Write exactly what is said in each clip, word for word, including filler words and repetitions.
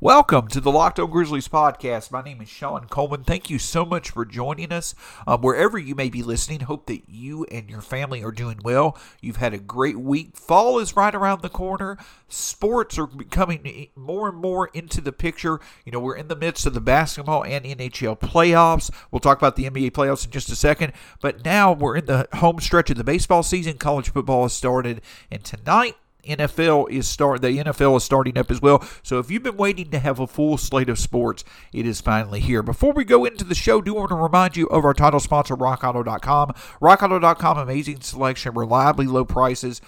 Welcome to the Locked On Grizzlies podcast. My name is Sean Coleman. Thank you so much for joining us. Um, wherever you may be listening, hope that you and your family are doing well. You've had a great week. Fall is right around the corner. Sports are becoming more and more into the picture. You know, we're in the midst of the basketball and N H L playoffs. We'll talk about the N B A playoffs in just a second. But now we're in the home stretch of the baseball season. College football has started. And tonight, N F L is start. The N F L is starting up as well. So if you've been waiting to have a full slate of sports, it is finally here. Before we go into the show, I do want to remind you of our title sponsor, rock auto dot com. rock auto dot com, amazing selection, reliably low prices,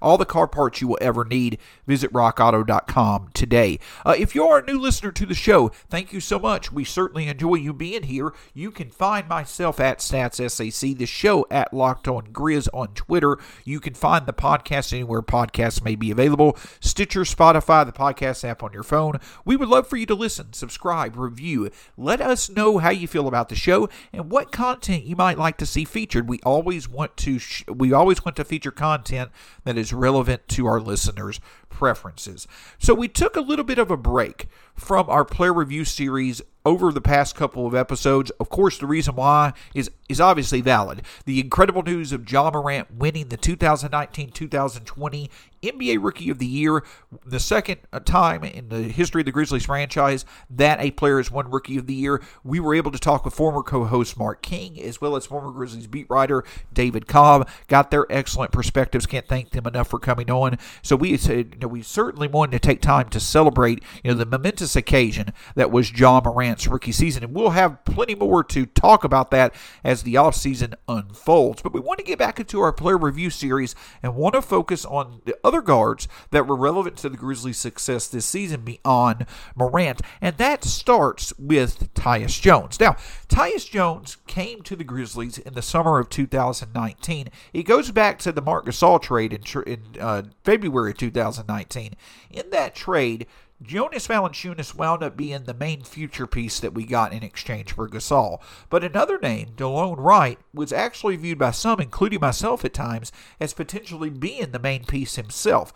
all the car parts you will ever need. Visit rock auto dot com today. Uh, if you are a new listener to the show, thank you so much. We certainly enjoy you being here. You can find myself at StatsSAC, the show at Locked On Grizz on Twitter. You can find the podcast anywhere podcasts may be available. Stitcher, Spotify, the podcast app on your phone. We would love for you to listen, subscribe, review. Let us know how you feel about the show and what content you might like to see featured. We always want to sh- we always want to feature content that is relevant to our listeners' preferences. So we took a little bit of a break from our player review series over the past couple of episodes. Of course, the reason why is, is obviously valid. The incredible news of Ja Morant winning the two thousand nineteen two thousand twenty N B A Rookie of the Year, the second time in the history of the Grizzlies franchise that a player has won Rookie of the Year. We were able to talk with former co-host Mark King, as well as former Grizzlies beat writer David Cobb. Got their excellent perspectives. Can't thank them enough for coming on. So we said, you know, we certainly wanted to take time to celebrate, you know, the momentous occasion that was Ja Morant rookie season, and we'll have plenty more to talk about that as the offseason unfolds. But we want to get back into our player review series and want to focus on the other guards that were relevant to the Grizzlies' success this season beyond Morant, and that starts with Tyus Jones. Now, Tyus Jones came to the Grizzlies in the summer of two thousand nineteen. It goes back to the Marc Gasol trade in, in uh, February of two thousand nineteen. In that trade, Jonas Valanciunas wound up being the main future piece that we got in exchange for Gasol. But another name, DeLone Wright, was actually viewed by some, including myself at times, as potentially being the main piece himself.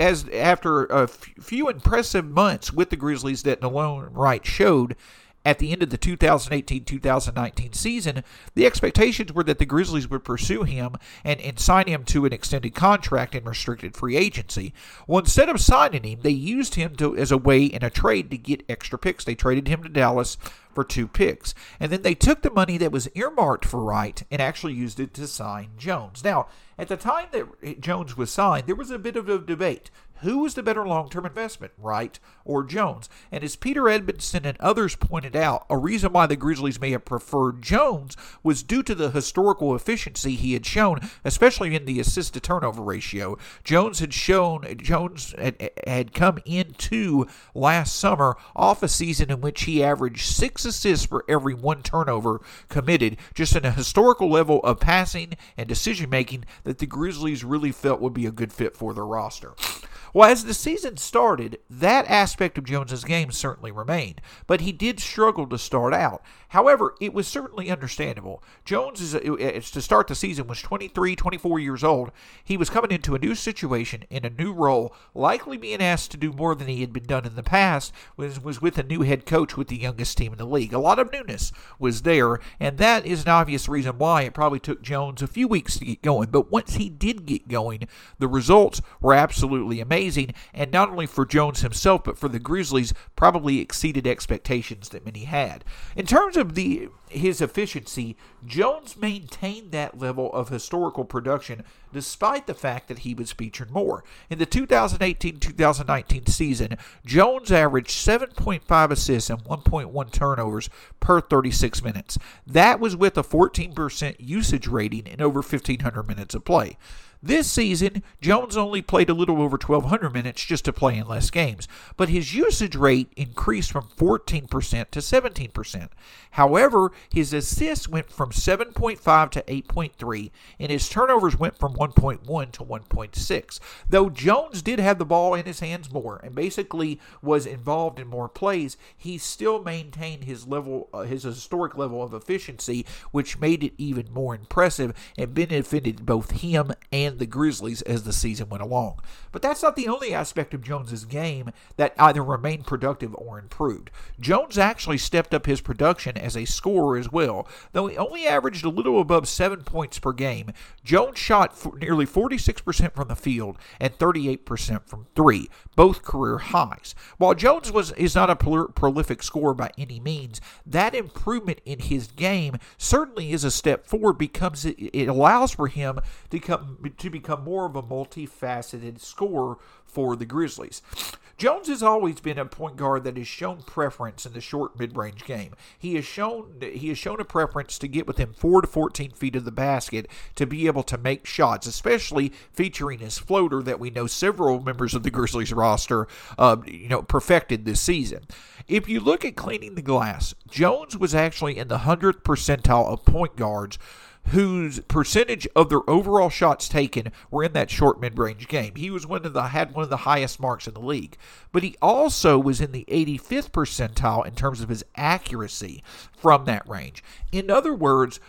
As after a few impressive months with the Grizzlies that DeLone Wright showed, at the end of the two thousand eighteen two thousand nineteen season, the expectations were that the Grizzlies would pursue him and, and sign him to an extended contract in restricted free agency. Well, instead of signing him, they used him to, as a way in a trade to get extra picks. They traded him to Dallas for two picks. And then they took the money that was earmarked for Wright and actually used it to sign Jones. Now, at the time that Jones was signed, there was a bit of a debate. Who was the better long-term investment, Wright or Jones? And as Peter Edmondson and others pointed out, a reason why the Grizzlies may have preferred Jones was due to the historical efficiency he had shown, especially in the assist-to-turnover ratio. Jones had shown Jones had, had come into last summer off a season in which he averaged six assists for every one turnover committed, just in a historical level of passing and decision-making that the Grizzlies really felt would be a good fit for their roster. Well, as the season started, that aspect of Jones' game certainly remained, but he did struggle to start out. However, it was certainly understandable. Jones, is to start the season, was twenty-three, twenty-four years old. He was coming into a new situation in a new role, likely being asked to do more than he had been done in the past, was, was with a new head coach with the youngest team in the league. A lot of newness was there, and that is an obvious reason why it probably took Jones a few weeks to get going. But once he did get going, the results were absolutely amazing, and not only for Jones himself, but for the Grizzlies, probably exceeded expectations that many had. In terms of The, his efficiency, Jones maintained that level of historical production despite the fact that he was featured more. In the two thousand eighteen two thousand nineteen season, Jones averaged seven point five assists and one point one turnovers per thirty-six minutes. That was with a fourteen percent usage rating and over fifteen hundred minutes of play. This season, Jones only played a little over twelve hundred minutes just to play in less games, but his usage rate increased from fourteen percent to seventeen percent. However, his assists went from seven point five to eight point three, and his turnovers went from one point one to one point six, though Jones did have the ball in his hands more and basically was involved in more plays. He still maintained his level, uh, his historic level of efficiency, which made it even more impressive and benefited both him and and the Grizzlies as the season went along. But that's not the only aspect of Jones's game that either remained productive or improved. Jones actually stepped up his production as a scorer as well. Though he only averaged a little above seven points per game, Jones shot for nearly forty-six percent from the field and thirty-eight percent from three, both career highs. While Jones was is not a prol- prolific scorer by any means, that improvement in his game certainly is a step forward because it, it allows for him to come to become more of a multifaceted scorer for the Grizzlies. Jones has always been a point guard that has shown preference in the short mid-range game. He has shown he has shown a preference to get within four to fourteen feet of the basket to be able to make shots, especially featuring his floater that we know several members of the Grizzlies roster uh, you know, perfected this season. If you look at cleaning the glass, Jones was actually in the hundredth percentile of point guards whose percentage of their overall shots taken were in that short mid-range game. He was one of the had one of the highest marks in the league. But he also was in the eighty-fifth percentile in terms of his accuracy from that range. In other words,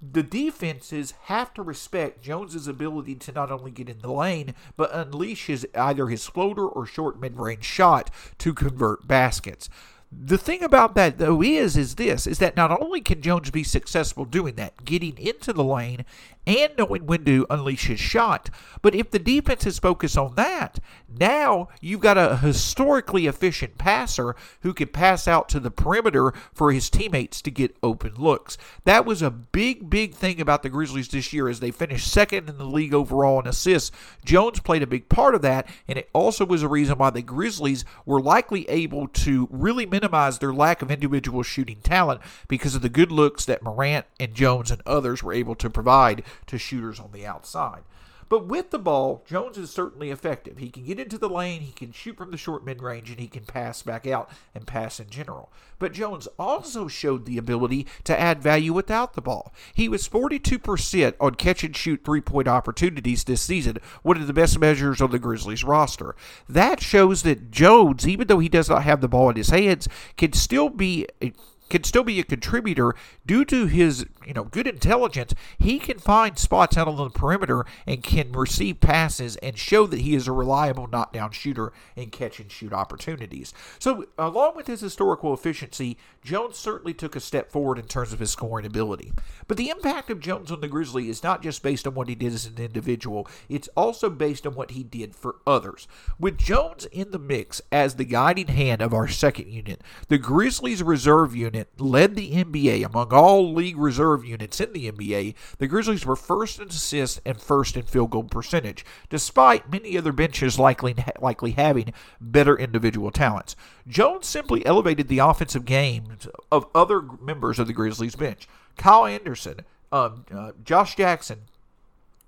the defenses have to respect Jones's ability to not only get in the lane, but unleash his either his floater or short mid-range shot to convert baskets. The thing about that, though, is is this, is that not only can Jones be successful doing that, getting into the lane and knowing when to unleash his shot, but if the defense is focused on that, now you've got a historically efficient passer who can pass out to the perimeter for his teammates to get open looks. That was a big, big thing about the Grizzlies this year as they finished second in the league overall in assists. Jones played a big part of that, and it also was a reason why the Grizzlies were likely able to really minimize their lack of individual shooting talent because of the good looks that Morant and Jones and others were able to provide to shooters on the outside. But with the ball, Jones is certainly effective. He can get into the lane, he can shoot from the short mid-range, and he can pass back out and pass in general. But Jones also showed the ability to add value without the ball. He was forty-two percent on catch-and-shoot three-point opportunities this season, one of the best measures on the Grizzlies roster. That shows that Jones, even though he does not have the ball in his hands, can still be a can still be a contributor due to his, you know, good intelligence. He can find spots out on the perimeter and can receive passes and show that he is a reliable knockdown shooter in catch-and-shoot opportunities. So, along with his historical efficiency, Jones certainly took a step forward in terms of his scoring ability. But the impact of Jones on the Grizzlies is not just based on what he did as an individual, it's also based on what he did for others. With Jones in the mix as the guiding hand of our second unit, the Grizzlies reserve unit led the N B A among all league reserve units in the N B A. The Grizzlies were first in assists and first in field goal percentage, despite many other benches likely likely having better individual talents. Jones simply elevated the offensive games of other members of the Grizzlies bench. Kyle Anderson, um, uh, Josh Jackson,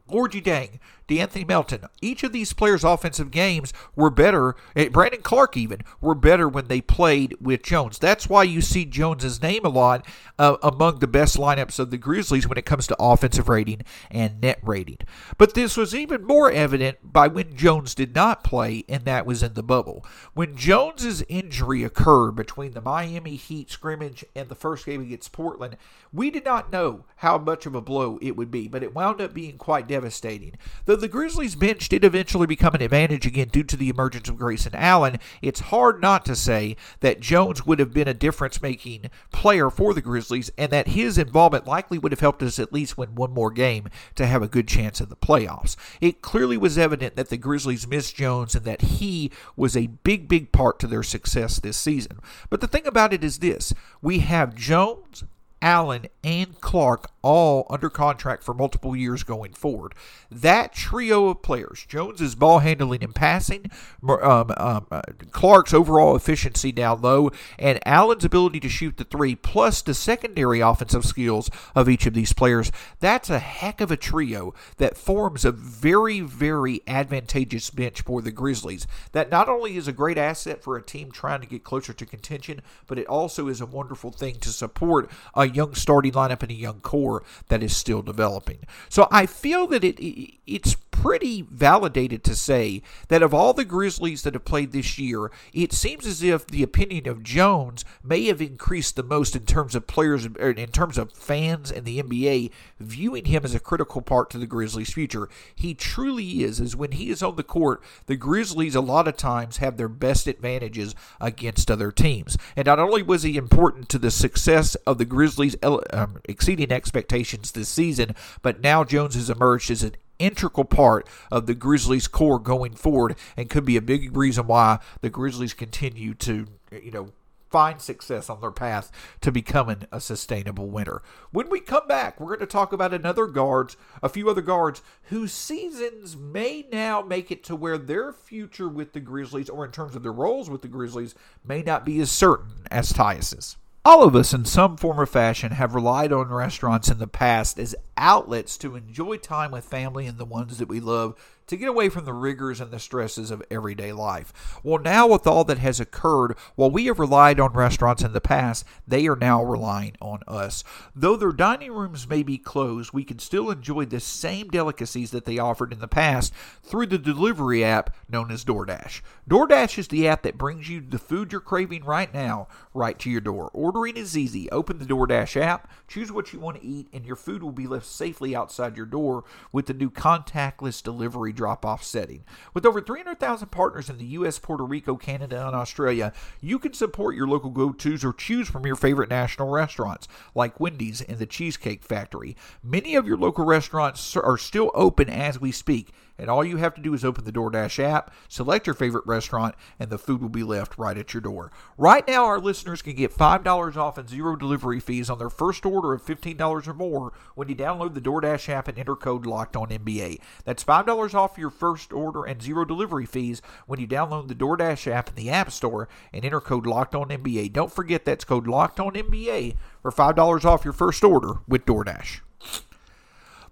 Orgy Dang, DeAnthony Melton. Each of these players' offensive games were better. Brandon Clark even were better when they played with Jones. That's why you see Jones's name a lot uh, among the best lineups of the Grizzlies when it comes to offensive rating and net rating. But this was even more evident by when Jones did not play, and that was in the bubble. When Jones's injury occurred between the Miami Heat scrimmage and the first game against Portland, we did not know how much of a blow it would be, but it wound up being quite devastating. Though the Grizzlies bench did eventually become an advantage again due to the emergence of Grayson Allen, it's hard not to say that Jones would have been a difference-making player for the Grizzlies and that his involvement likely would have helped us at least win one more game to have a good chance in the playoffs. It clearly was evident that the Grizzlies missed Jones and that he was a big, big part to their success this season. But the thing about it is this, we have Jones, Allen, and Clark all under contract for multiple years going forward. That trio of players, Jones's ball handling and passing, um, um, uh, Clark's overall efficiency down low, and Allen's ability to shoot the three, plus the secondary offensive skills of each of these players, that's a heck of a trio that forms a very, very advantageous bench for the Grizzlies. That not only is a great asset for a team trying to get closer to contention, but it also is a wonderful thing to support a young starting lineup and a young core that is still developing. So I feel that it, it it's pretty validated to say that of all the Grizzlies that have played this year, it seems as if the opinion of Jones may have increased the most in terms of players, or in terms of fans and the N B A viewing him as a critical part to the Grizzlies' future. He truly is, is when he is on the court, the Grizzlies a lot of times have their best advantages against other teams. And not only was he important to the success of the Grizzlies um, exceeding expectations this season, but now Jones has emerged as an integral part of the Grizzlies' core going forward and could be a big reason why the Grizzlies continue to, you know, find success on their path to becoming a sustainable winner. When we come back, we're going to talk about another guards, a few other guards whose seasons may now make it to where their future with the Grizzlies, or in terms of their roles with the Grizzlies, may not be as certain as Tyus's. All of us in some form or fashion have relied on restaurants in the past as outlets to enjoy time with family and the ones that we love, to get away from the rigors and the stresses of everyday life. Well, now with all that has occurred, while we have relied on restaurants in the past, they are now relying on us. Though their dining rooms may be closed, we can still enjoy the same delicacies that they offered in the past through the delivery app known as DoorDash. DoorDash is the app that brings you the food you're craving right now, right to your door. Ordering is easy. Open the DoorDash app, choose what you want to eat, and your food will be left safely outside your door with the new contactless delivery drop-off setting. With over three hundred thousand partners in the U S, Puerto Rico, Canada, and Australia, you can support your local go-tos or choose from your favorite national restaurants like Wendy's and the Cheesecake Factory. Many of your local restaurants are still open as we speak, and all you have to do is open the DoorDash app, select your favorite restaurant, and the food will be left right at your door. Right now, our listeners can get five dollars off and zero delivery fees on their first order of fifteen dollars or more when you download the DoorDash app and enter code LOCKEDONNBA. That's five dollars off your first order and zero delivery fees when you download the DoorDash app in the App Store and enter code LOCKEDONNBA. Don't forget, that's code LOCKEDONNBA for five dollars off your first order with DoorDash.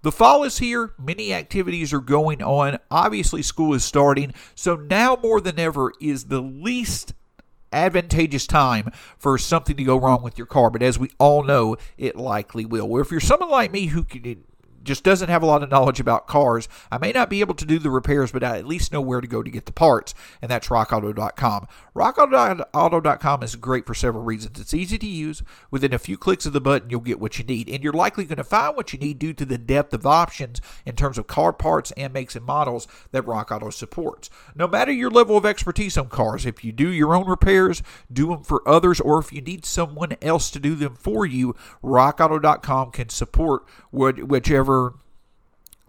The fall is here. Many activities are going on. Obviously, school is starting. So now more than ever is the least advantageous time for something to go wrong with your car. But as we all know, it likely will. Where if you're someone like me who can... just doesn't have a lot of knowledge about cars, I may not be able to do the repairs, but I at least know where to go to get the parts, and that's rock auto dot com. rock auto dot com is great for several reasons. It's easy to use. Within a few clicks of the button, you'll get what you need, and you're likely going to find what you need due to the depth of options in terms of car parts and makes and models that Rock Auto supports. No matter your level of expertise on cars, if you do your own repairs, do them for others, or if you need someone else to do them for you, rock auto dot com can support whichever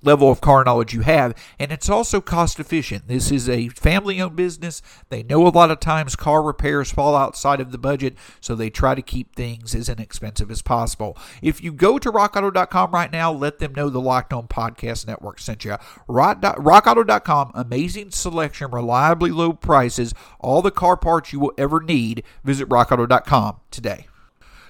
level of car knowledge you have, and it's also cost efficient. This is a family-owned business. They know a lot of times car repairs fall outside of the budget, so they try to keep things as inexpensive as possible. If you go to rock auto dot com right now, let them know the Locked On Podcast Network sent you. rock auto dot com, amazing selection, reliably low prices, all the car parts you will ever need. Visit rock auto dot com today.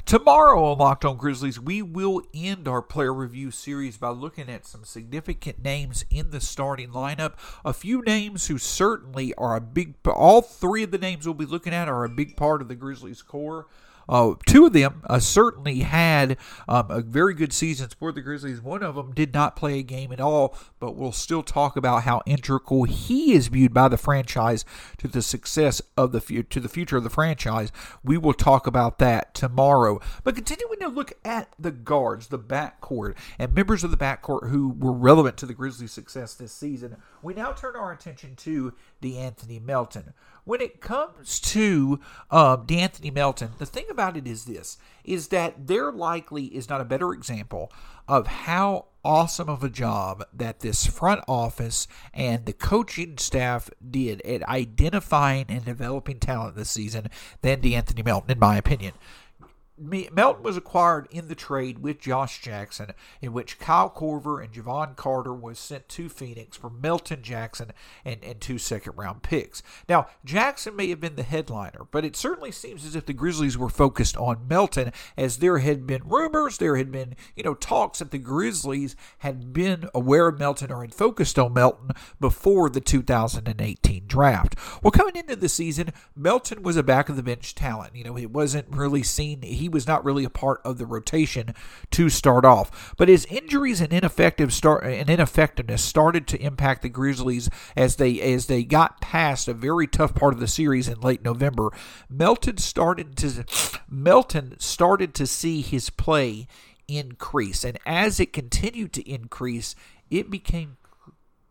Tomorrow on Locked On Grizzlies, we will end our player review series by looking at some significant names in the starting lineup. A few names who certainly are a big, all three of the names we'll be looking at are a big part of the Grizzlies' core. Uh, two of them uh, certainly had um, a very good season for the Grizzlies. One of them did not play a game at all, but we'll still talk about how integral he is viewed by the franchise to the success of the fu- to the future of the franchise. We will talk about that tomorrow. But continuing to look at the guards, the backcourt, and members of the backcourt who were relevant to the Grizzlies' success this season, we now turn our attention to DeAnthony Melton. When it comes to um, DeAnthony Melton, the thing about it is this, is that there likely is not a better example of how awesome of a job that this front office and the coaching staff did at identifying and developing talent this season than DeAnthony Melton, in my opinion. Melton was acquired in the trade with Josh Jackson, in which Kyle Korver and Javon Carter was sent to Phoenix for Melton, Jackson, and, and two second-round picks. Now, Jackson may have been the headliner, but it certainly seems as if the Grizzlies were focused on Melton, as there had been rumors, there had been, you know, talks that the Grizzlies had been aware of Melton or had focused on Melton before the two thousand eighteen draft. Well, coming into the season, Melton was a back-of-the-bench talent. You know, it wasn't really seen... He he was not really a part of the rotation to start off. But his injuries and ineffective start and ineffectiveness started to impact the Grizzlies as they as they got past a very tough part of the series in late November. Melton started to Melton started to see his play increase, and as it continued to increase, it became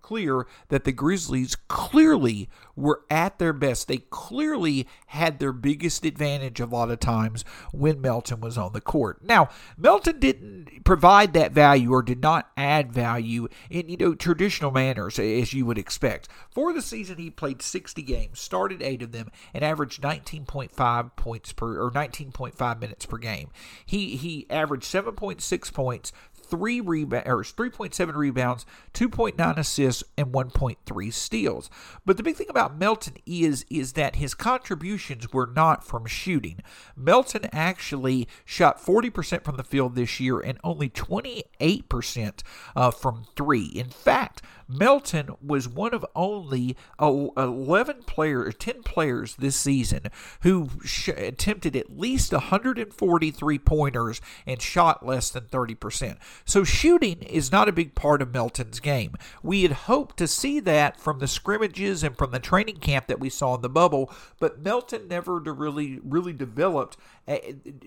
clear that the Grizzlies clearly were at their best. They clearly had their biggest advantage a lot of times when Melton was on the court. Now, Melton didn't provide that value or did not add value in, you know, traditional manners, as you would expect. For the season, he played sixty games, started eight of them, and averaged nineteen point five points per or nineteen point five minutes per game. He he averaged seven point six points, Three rebounds, or three point seven rebounds, two point nine assists, and one point three steals. But the big thing about Melton is, is that his contributions were not from shooting. Melton actually shot forty percent from the field this year and only twenty-eight percent uh, from three. In fact, Melton was one of only eleven players, ten players this season who sh- attempted at least one hundred forty-three pointers and shot less than thirty percent. So shooting is not a big part of Melton's game. We had hoped to see that from the scrimmages and from the training camp that we saw in the bubble, but Melton never really, really developed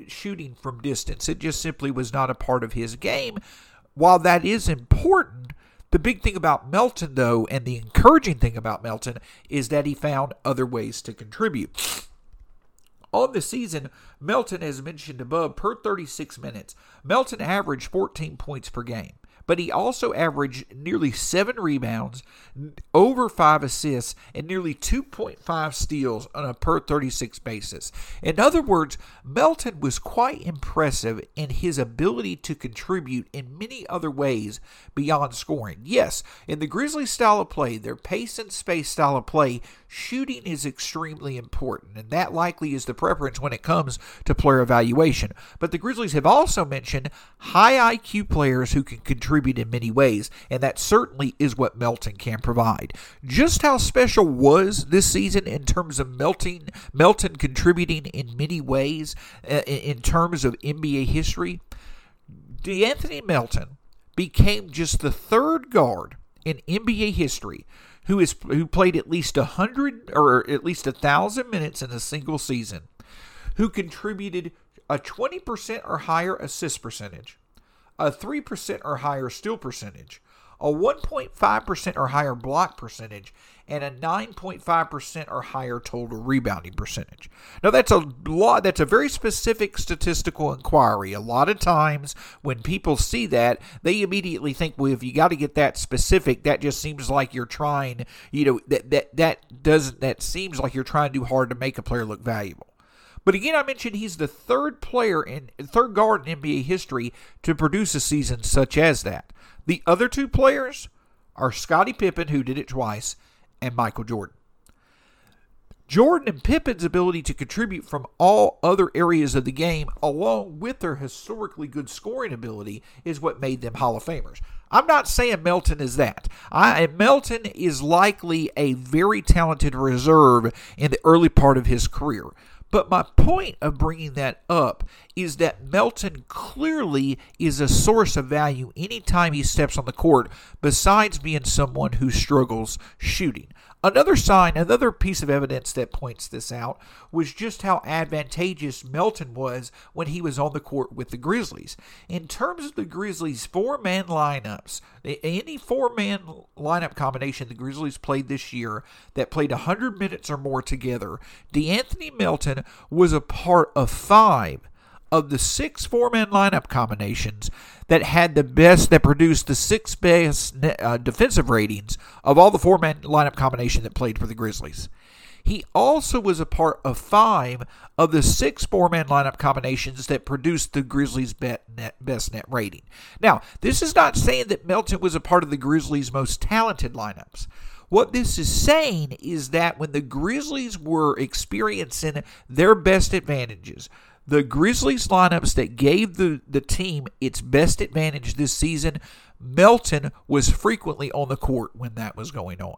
shooting from distance. It just simply was not a part of his game. While that is important, the big thing about Melton, though, and the encouraging thing about Melton, is that he found other ways to contribute. On the season, Melton, as mentioned above, per thirty-six minutes, Melton averaged fourteen points per game, but he also averaged nearly seven rebounds, over five assists, and nearly two point five steals on a per thirty-six basis. In other words, Melton was quite impressive in his ability to contribute in many other ways beyond scoring. Yes, in the Grizzlies' style of play, their pace and space style of play, shooting is extremely important, and that likely is the preference when it comes to player evaluation. But the Grizzlies have also mentioned high I Q players who can contribute in many ways, and that certainly is what Melton can provide. Just how special was this season in terms of Melton, Melton contributing in many ways uh, in terms of N B A history? DeAnthony Melton became just the third guard in N B A history who is who played at least a hundred or at least a thousand minutes in a single season, who contributed a twenty percent or higher assist percentage, a three percent or higher steal percentage, a one point five percent or higher block percentage, and a nine point five percent or higher total rebounding percentage. Now, that's a lot. That's a very specific statistical inquiry. A lot of times when people see that, they immediately think, well, if you got to get that specific, that just seems like you're trying, you know, that that that doesn't that seems like you're trying too hard to make a player look valuable. But again, I mentioned he's the third player in third guard in N B A history to produce a season such as that. The other two players are Scottie Pippen, who did it twice, and Michael Jordan. Jordan and Pippen's ability to contribute from all other areas of the game, along with their historically good scoring ability, is what made them Hall of Famers. I'm not saying Melton is that. I, Melton is likely a very talented reserve in the early part of his career. But my point of bringing that up is that Melton clearly is a source of value anytime he steps on the court, besides being someone who struggles shooting. Another sign, another piece of evidence that points this out was just how advantageous Melton was when he was on the court with the Grizzlies. In terms of the Grizzlies' four-man lineups, any four-man lineup combination the Grizzlies played this year that played one hundred minutes or more together, DeAnthony Melton was a part of five of the six four-man lineup combinations that had the best, that produced the six best uh, defensive ratings of all the four-man lineup combination that played for the Grizzlies. He also was a part of five of the six four-man lineup combinations that produced the Grizzlies' best net rating. Now, this is not saying that Melton was a part of the Grizzlies' most talented lineups. What this is saying is that when the Grizzlies were experiencing their best advantages, the Grizzlies lineups that gave the, the team its best advantage this season, Melton was frequently on the court when that was going on.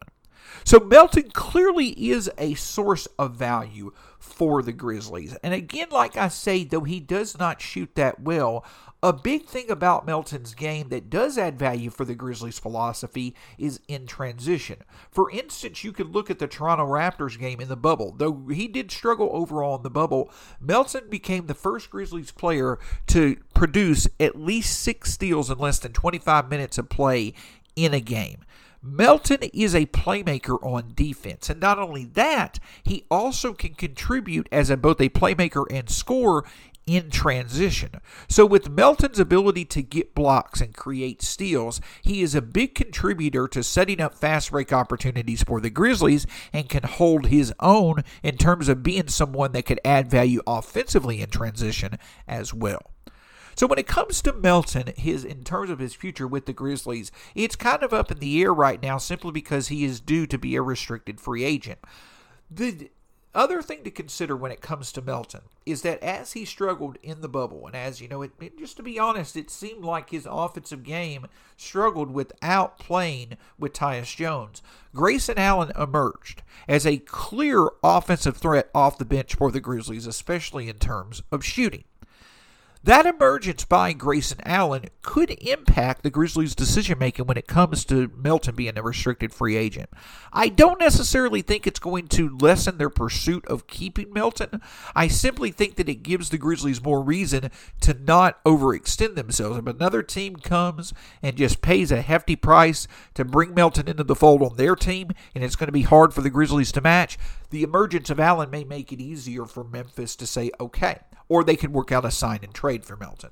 So Melton clearly is a source of value for the Grizzlies. And again, like I say, though he does not shoot that well, a big thing about Melton's game that does add value for the Grizzlies' philosophy is in transition. For instance, you could look at the Toronto Raptors game in the bubble. Though he did struggle overall in the bubble, Melton became the first Grizzlies player to produce at least six steals in less than twenty-five minutes of play in a game. Melton is a playmaker on defense, and not only that, he also can contribute as a, both a playmaker and scorer in transition. So with Melton's ability to get blocks and create steals, he is a big contributor to setting up fast break opportunities for the Grizzlies and can hold his own in terms of being someone that could add value offensively in transition as well. So when it comes to Melton, his in terms of his future with the Grizzlies, it's kind of up in the air right now simply because he is due to be a restricted free agent. The other thing to consider when it comes to Melton is that as he struggled in the bubble, and as you know, it, it, just to be honest, it seemed like his offensive game struggled without playing with Tyus Jones. Grayson Allen emerged as a clear offensive threat off the bench for the Grizzlies, especially in terms of shooting. That emergence by Grayson Allen could impact the Grizzlies' decision-making when it comes to Melton being a restricted free agent. I don't necessarily think it's going to lessen their pursuit of keeping Melton. I simply think that it gives the Grizzlies more reason to not overextend themselves. If another team comes and just pays a hefty price to bring Melton into the fold on their team, and it's going to be hard for the Grizzlies to match, the emergence of Allen may make it easier for Memphis to say, okay, or they could work out a sign and trade for Melton.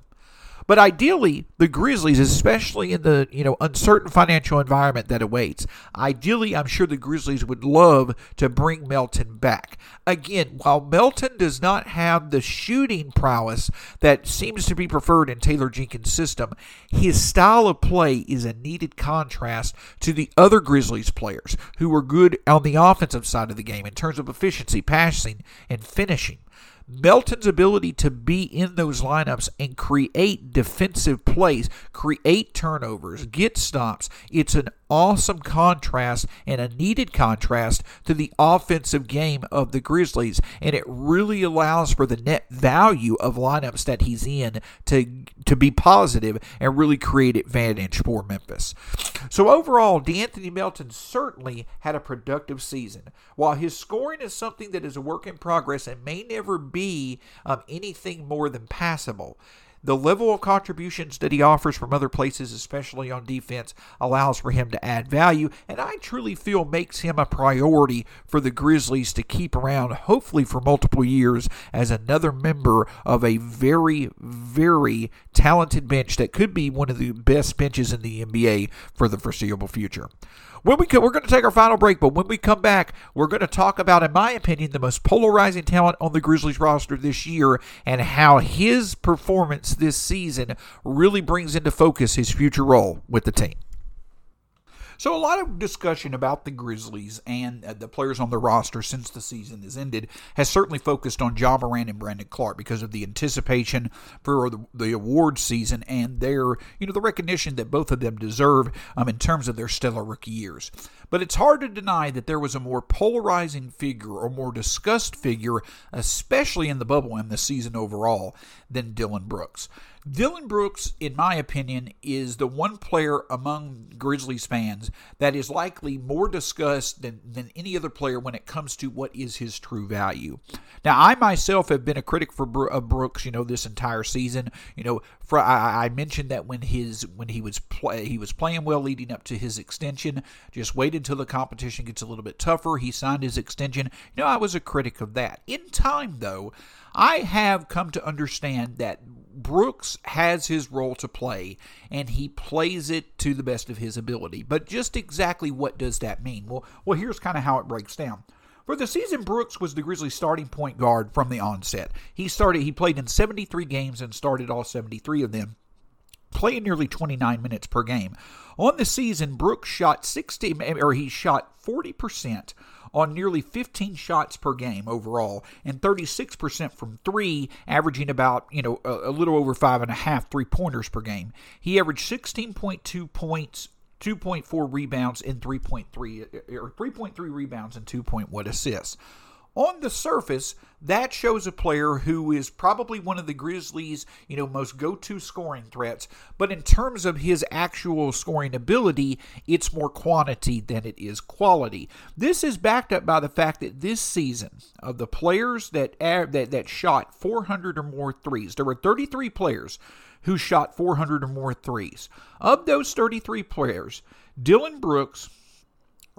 But ideally, the Grizzlies, especially in the you know uncertain financial environment that awaits, ideally, I'm sure the Grizzlies would love to bring Melton back. Again, while Melton does not have the shooting prowess that seems to be preferred in Taylor Jenkins' system, his style of play is a needed contrast to the other Grizzlies players who were good on the offensive side of the game in terms of efficiency, passing, and finishing. Melton's ability to be in those lineups and create defensive plays, create turnovers, get stops, it's an awesome contrast and a needed contrast to the offensive game of the Grizzlies, and it really allows for the net value of lineups that he's in to, to be positive and really create advantage for Memphis. So overall, DeAnthony Melton certainly had a productive season. While his scoring is something that is a work in progress and may never be um, anything more than passable, the level of contributions that he offers from other places, especially on defense, allows for him to add value, and I truly feel makes him a priority for the Grizzlies to keep around, hopefully for multiple years, as another member of a very, very talented bench that could be one of the best benches in the N B A for the foreseeable future. When we come, we're going to take our final break, but when we come back, we're going to talk about, in my opinion, the most polarizing talent on the Grizzlies roster this year and how his performance this season really brings into focus his future role with the team. So a lot of discussion about the Grizzlies and the players on the roster since the season has ended has certainly focused on Ja Morant and Brandon Clark because of the anticipation for the, the award season and their, you know, the recognition that both of them deserve um, in terms of their stellar rookie years. But it's hard to deny that there was a more polarizing figure or more discussed figure, especially in the bubble and the season overall, than Dillon Brooks. Dillon Brooks, in my opinion, is the one player among Grizzlies fans that is likely more discussed than, than any other player when it comes to what is his true value. Now, I myself have been a critic for of Brooks, you know, this entire season. You know, for, I, I mentioned that when his when he was play, he was playing well leading up to his extension. Just wait until the competition gets a little bit tougher. He signed his extension. You know, I was a critic of that. In time, though, I have come to understand that Brooks has his role to play, and he plays it to the best of his ability. But just exactly what does that mean? Well, well, here's kind of how it breaks down. For the season, Brooks was the Grizzlies' starting point guard from the onset. He started. He played in seventy-three games and started all seventy-three of them, playing nearly twenty-nine minutes per game. On the season, Brooks shot sixty, or he shot forty percent on nearly fifteen shots per game overall, and thirty-six percent from three, averaging about, you know, a, a little over five and a half three-pointers per game. He averaged sixteen point two points, two point four rebounds and three point three or three point three rebounds and two point one assists. On the surface, that shows a player who is probably one of the Grizzlies, you know, most go-to scoring threats. But in terms of his actual scoring ability, it's more quantity than it is quality. This is backed up by the fact that this season, of the players that that, that shot four hundred or more threes, there were thirty-three players who shot four hundred or more threes. Of those thirty-three players, Dillon Brooks,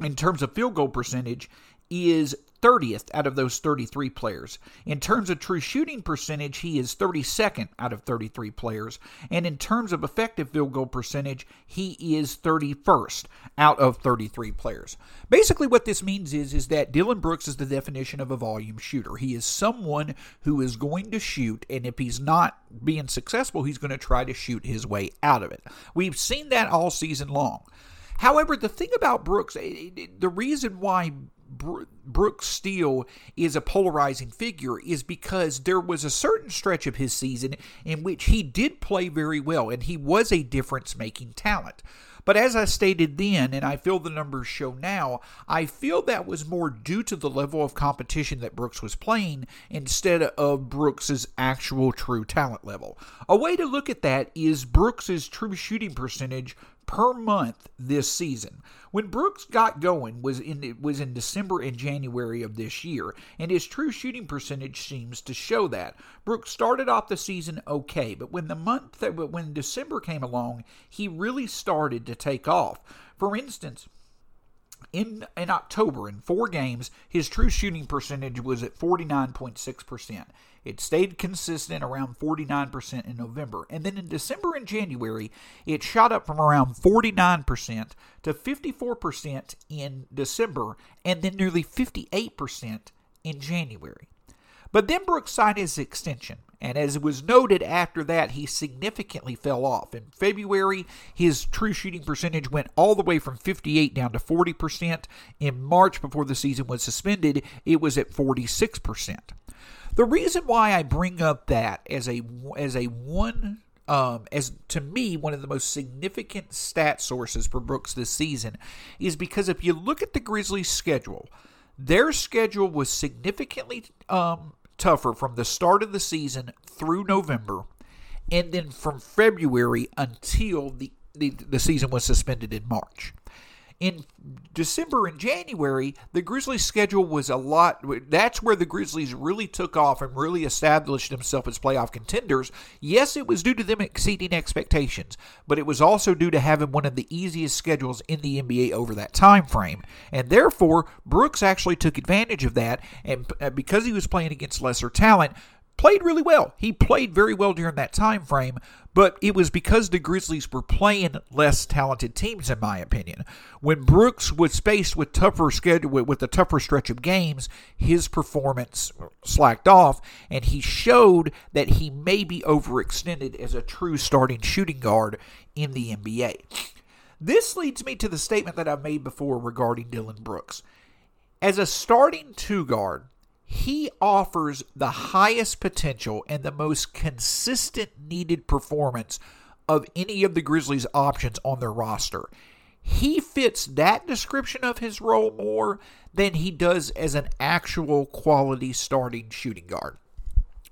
in terms of field goal percentage, is thirtieth out of those thirty-three players. In terms of true shooting percentage, he is thirty-second out of thirty-three players. And in terms of effective field goal percentage, he is thirty-first out of thirty-three players. Basically what this means is, is that Dillon Brooks is the definition of a volume shooter. He is someone who is going to shoot, and if he's not being successful, he's going to try to shoot his way out of it. We've seen that all season long. However, the thing about Brooks, the reason why Brooks Steele is a polarizing figure is because there was a certain stretch of his season in which he did play very well, and he was a difference-making talent. But as I stated then, and I feel the numbers show now, I feel that was more due to the level of competition that Brooks was playing instead of Brooks's actual true talent level. A way to look at that is Brooks's true shooting percentage per month this season. When Brooks got going was in was in December and January of this year, and his true shooting percentage seems to show that. Brooks started off the season okay, but when the month but when December came along, he really started to take off. For instance, In in October, in four games, his true shooting percentage was at forty-nine point six percent. It stayed consistent around forty-nine percent in November. And then in December and January, it shot up from around forty-nine percent to fifty-four percent in December, and then nearly fifty-eight percent in January. But then Brooks signed his extension, and as was noted after that, he significantly fell off. In February, his true shooting percentage went all the way from fifty-eight down to forty percent. In March, before the season was suspended, it was at forty-six percent. The reason why I bring up that as a as a one um, as to me one of the most significant stat sources for Brooks this season is because if you look at the Grizzlies' schedule, their schedule was significantly um, tougher from the start of the season through November, and then from February until the, the, the season was suspended in March. In December and January, the Grizzlies' schedule was a lot. That's where the Grizzlies really took off and really established themselves as playoff contenders. Yes, it was due to them exceeding expectations, but it was also due to having one of the easiest schedules in the N B A over that time frame. And therefore, Brooks actually took advantage of that, and because he was playing against lesser talent, played really well. He played very well during that time frame, but it was because the Grizzlies were playing less talented teams, in my opinion. When Brooks was faced with tougher schedule, with a tougher stretch of games, his performance slacked off, and he showed that he may be overextended as a true starting shooting guard in the N B A. This leads me to the statement that I've made before regarding Dillon Brooks. As a starting two guard, he offers the highest potential and the most consistent needed performance of any of the Grizzlies' options on their roster. He fits that description of his role more than he does as an actual quality starting shooting guard.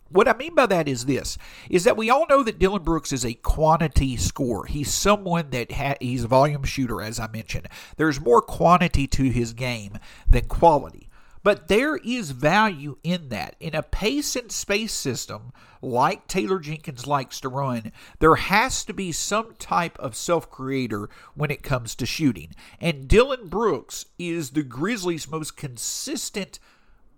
What I mean by that is this, is that we all know that Dillon Brooks is a quantity scorer. He's someone that ha- he's a volume shooter, as I mentioned. There's more quantity to his game than quality. But there is value in that. In a pace and space system like Taylor Jenkins likes to run, there has to be some type of self-creator when it comes to shooting. And Dillon Brooks is the Grizzlies' most consistent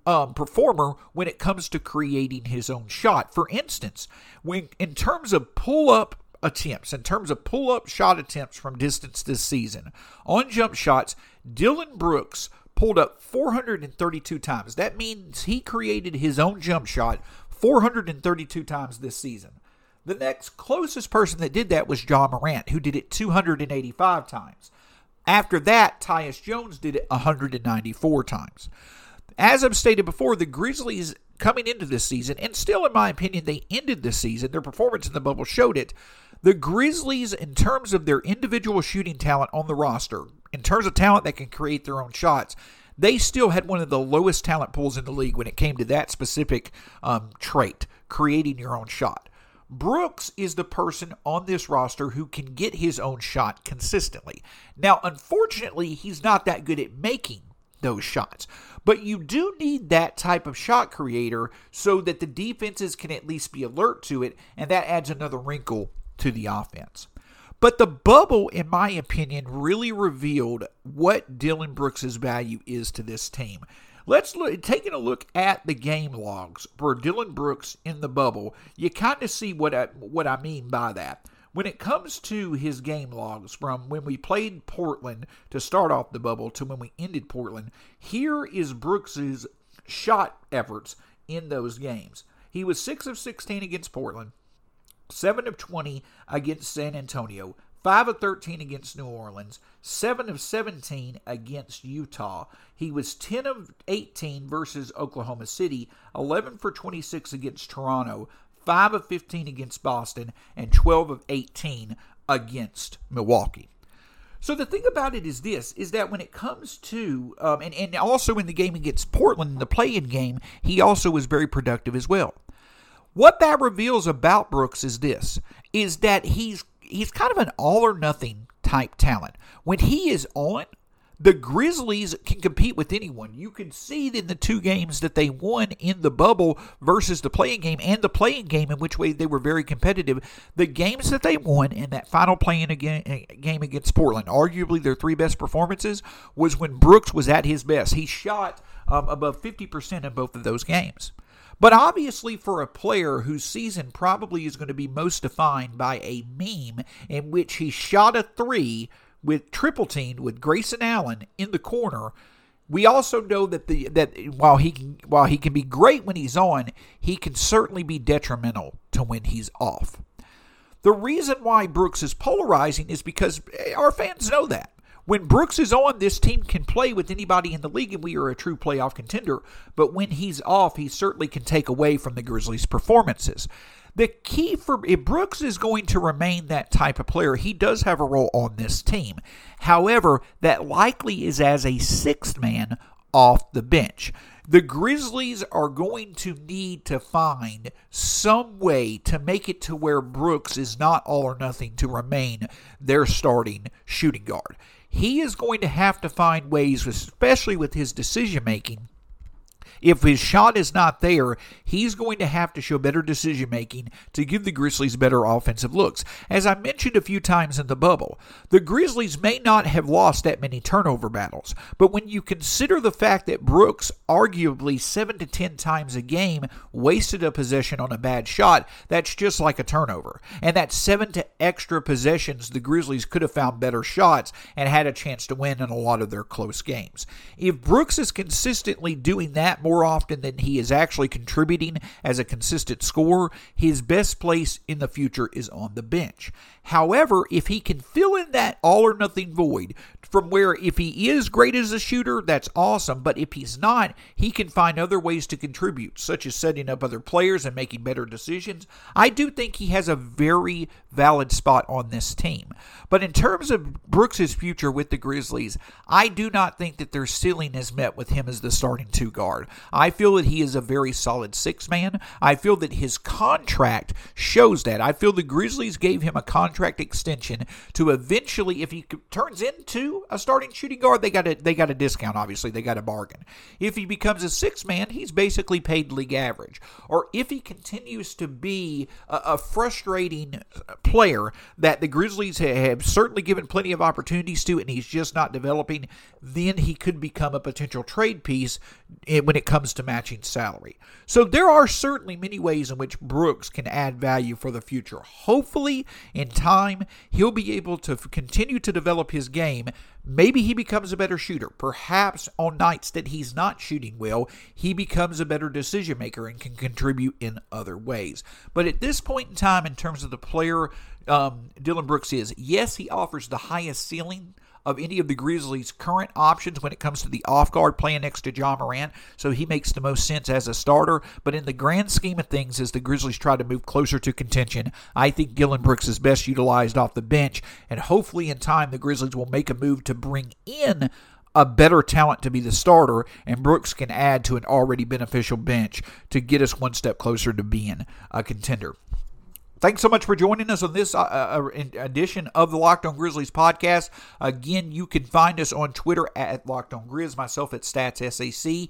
Um, performer when it comes to creating his own shot. For instance, when in terms of pull-up attempts, in terms of pull-up shot attempts from distance this season, on jump shots, Dillon Brooks pulled up four hundred thirty-two times. That means he created his own jump shot four hundred thirty-two times this season. The next closest person that did that was Ja Morant, who did it two hundred eighty-five times. After that, Tyus Jones did it one hundred ninety-four times. As I've stated before, the Grizzlies coming into this season, and still in my opinion, they ended this season, their performance in the bubble showed it, The Grizzlies, in terms of their individual shooting talent on the roster, in terms of talent that can create their own shots, they still had one of the lowest talent pools in the league when it came to that specific um, trait, creating your own shot. Brooks is the person on this roster who can get his own shot consistently. Now, unfortunately, he's not that good at making those shots, but you do need that type of shot creator so that the defenses can at least be alert to it, and that adds another wrinkle to the offense. But the bubble, in my opinion, really revealed what Dillon Brooks' value is to this team. Let's look, taking a look at the game logs for Dillon Brooks in the bubble, you kind of see what I, what I mean by that. When it comes to his game logs from when we played Portland to start off the bubble to when we ended Portland, here is Brooks' shot efforts in those games. He was six of sixteen against Portland, seven of twenty against San Antonio, five of thirteen against New Orleans, seven of seventeen against Utah. He was ten of eighteen versus Oklahoma City, eleven for twenty-six against Toronto, five of fifteen against Boston, and twelve of eighteen against Milwaukee. So the thing about it is this, is that when it comes to, um, and, and also in the game against Portland, in the play-in game, he also was very productive as well. What that reveals about Brooks is this, is that he's he's kind of an all-or-nothing type talent. When he is on, the Grizzlies can compete with anyone. You can see it in the two games that they won in the bubble versus the play-in game and the play-in game in which way they were very competitive. The games that they won in that final play-in game against Portland, arguably their three best performances, was when Brooks was at his best. He shot um, above fifty percent in both of those games. But obviously for a player whose season probably is going to be most defined by a meme in which he shot a three with triple teamed with Grayson Allen in the corner, we also know that the that while he can, while he can be great when he's on, he can certainly be detrimental to when he's off. The reason why Brooks is polarizing is because our fans know that. When Brooks is on, this team can play with anybody in the league, and we are a true playoff contender. But when he's off, he certainly can take away from the Grizzlies' performances. The key for if Brooks is going to remain that type of player, he does have a role on this team. However, that likely is as a sixth man off the bench. The Grizzlies are going to need to find some way to make it to where Brooks is not all or nothing to remain their starting shooting guard. He is going to have to find ways, especially with his decision-making. If his shot is not there, he's going to have to show better decision-making to give the Grizzlies better offensive looks. As I mentioned a few times in the bubble, the Grizzlies may not have lost that many turnover battles, but when you consider the fact that Brooks arguably seven to ten times a game wasted a possession on a bad shot, that's just like a turnover. And that's seven to extra possessions the Grizzlies could have found better shots and had a chance to win in a lot of their close games. If Brooks is consistently doing that more often than he is actually contributing as a consistent scorer, his best place in the future is on the bench. However, if he can fill in that all-or-nothing void from where if he is great as a shooter, that's awesome, but if he's not, he can find other ways to contribute, such as setting up other players and making better decisions. I do think he has a very valid spot on this team. But in terms of Brooks' future with the Grizzlies, I do not think that their ceiling is met with him as the starting two guard. I feel that he is a very solid six man. I feel that his contract shows that. I feel the Grizzlies gave him a contract extension to eventually, if he turns into a starting shooting guard, they got a, they got a discount, obviously. They got a bargain. If he becomes a six man, he's basically paid league average. Or if he continues to be a, a frustrating player that the Grizzlies have certainly given plenty of opportunities to and he's just not developing, then he could become a potential trade piece when it comes to matching salary. So there are certainly many ways in which Brooks can add value for the future. Hopefully, in time, he'll be able to continue to develop his game. Maybe he becomes a better shooter. Perhaps on nights that he's not shooting well, he becomes a better decision maker and can contribute in other ways. But at this point in time, in terms of the player um, Dillon Brooks is, yes, he offers the highest ceiling of any of the Grizzlies' current options when it comes to the off guard playing next to Ja Morant, so he makes the most sense as a starter. But in the grand scheme of things, as the Grizzlies try to move closer to contention, I think Dillon Brooks is best utilized off the bench, and hopefully in time the Grizzlies will make a move to bring in a better talent to be the starter, and Brooks can add to an already beneficial bench to get us one step closer to being a contender. Thanks so much for joining us on this uh, edition of the Locked On Grizzlies podcast. Again, you can find us on Twitter at Locked On Grizz, myself at Stats S A C.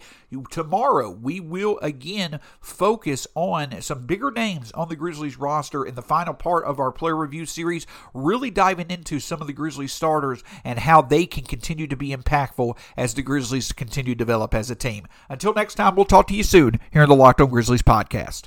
Tomorrow, we will again focus on some bigger names on the Grizzlies roster in the final part of our player review series, really diving into some of the Grizzlies starters and how they can continue to be impactful as the Grizzlies continue to develop as a team. Until next time, we'll talk to you soon here in the Locked On Grizzlies podcast.